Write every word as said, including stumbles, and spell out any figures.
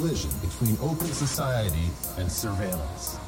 collision between open society and surveillance.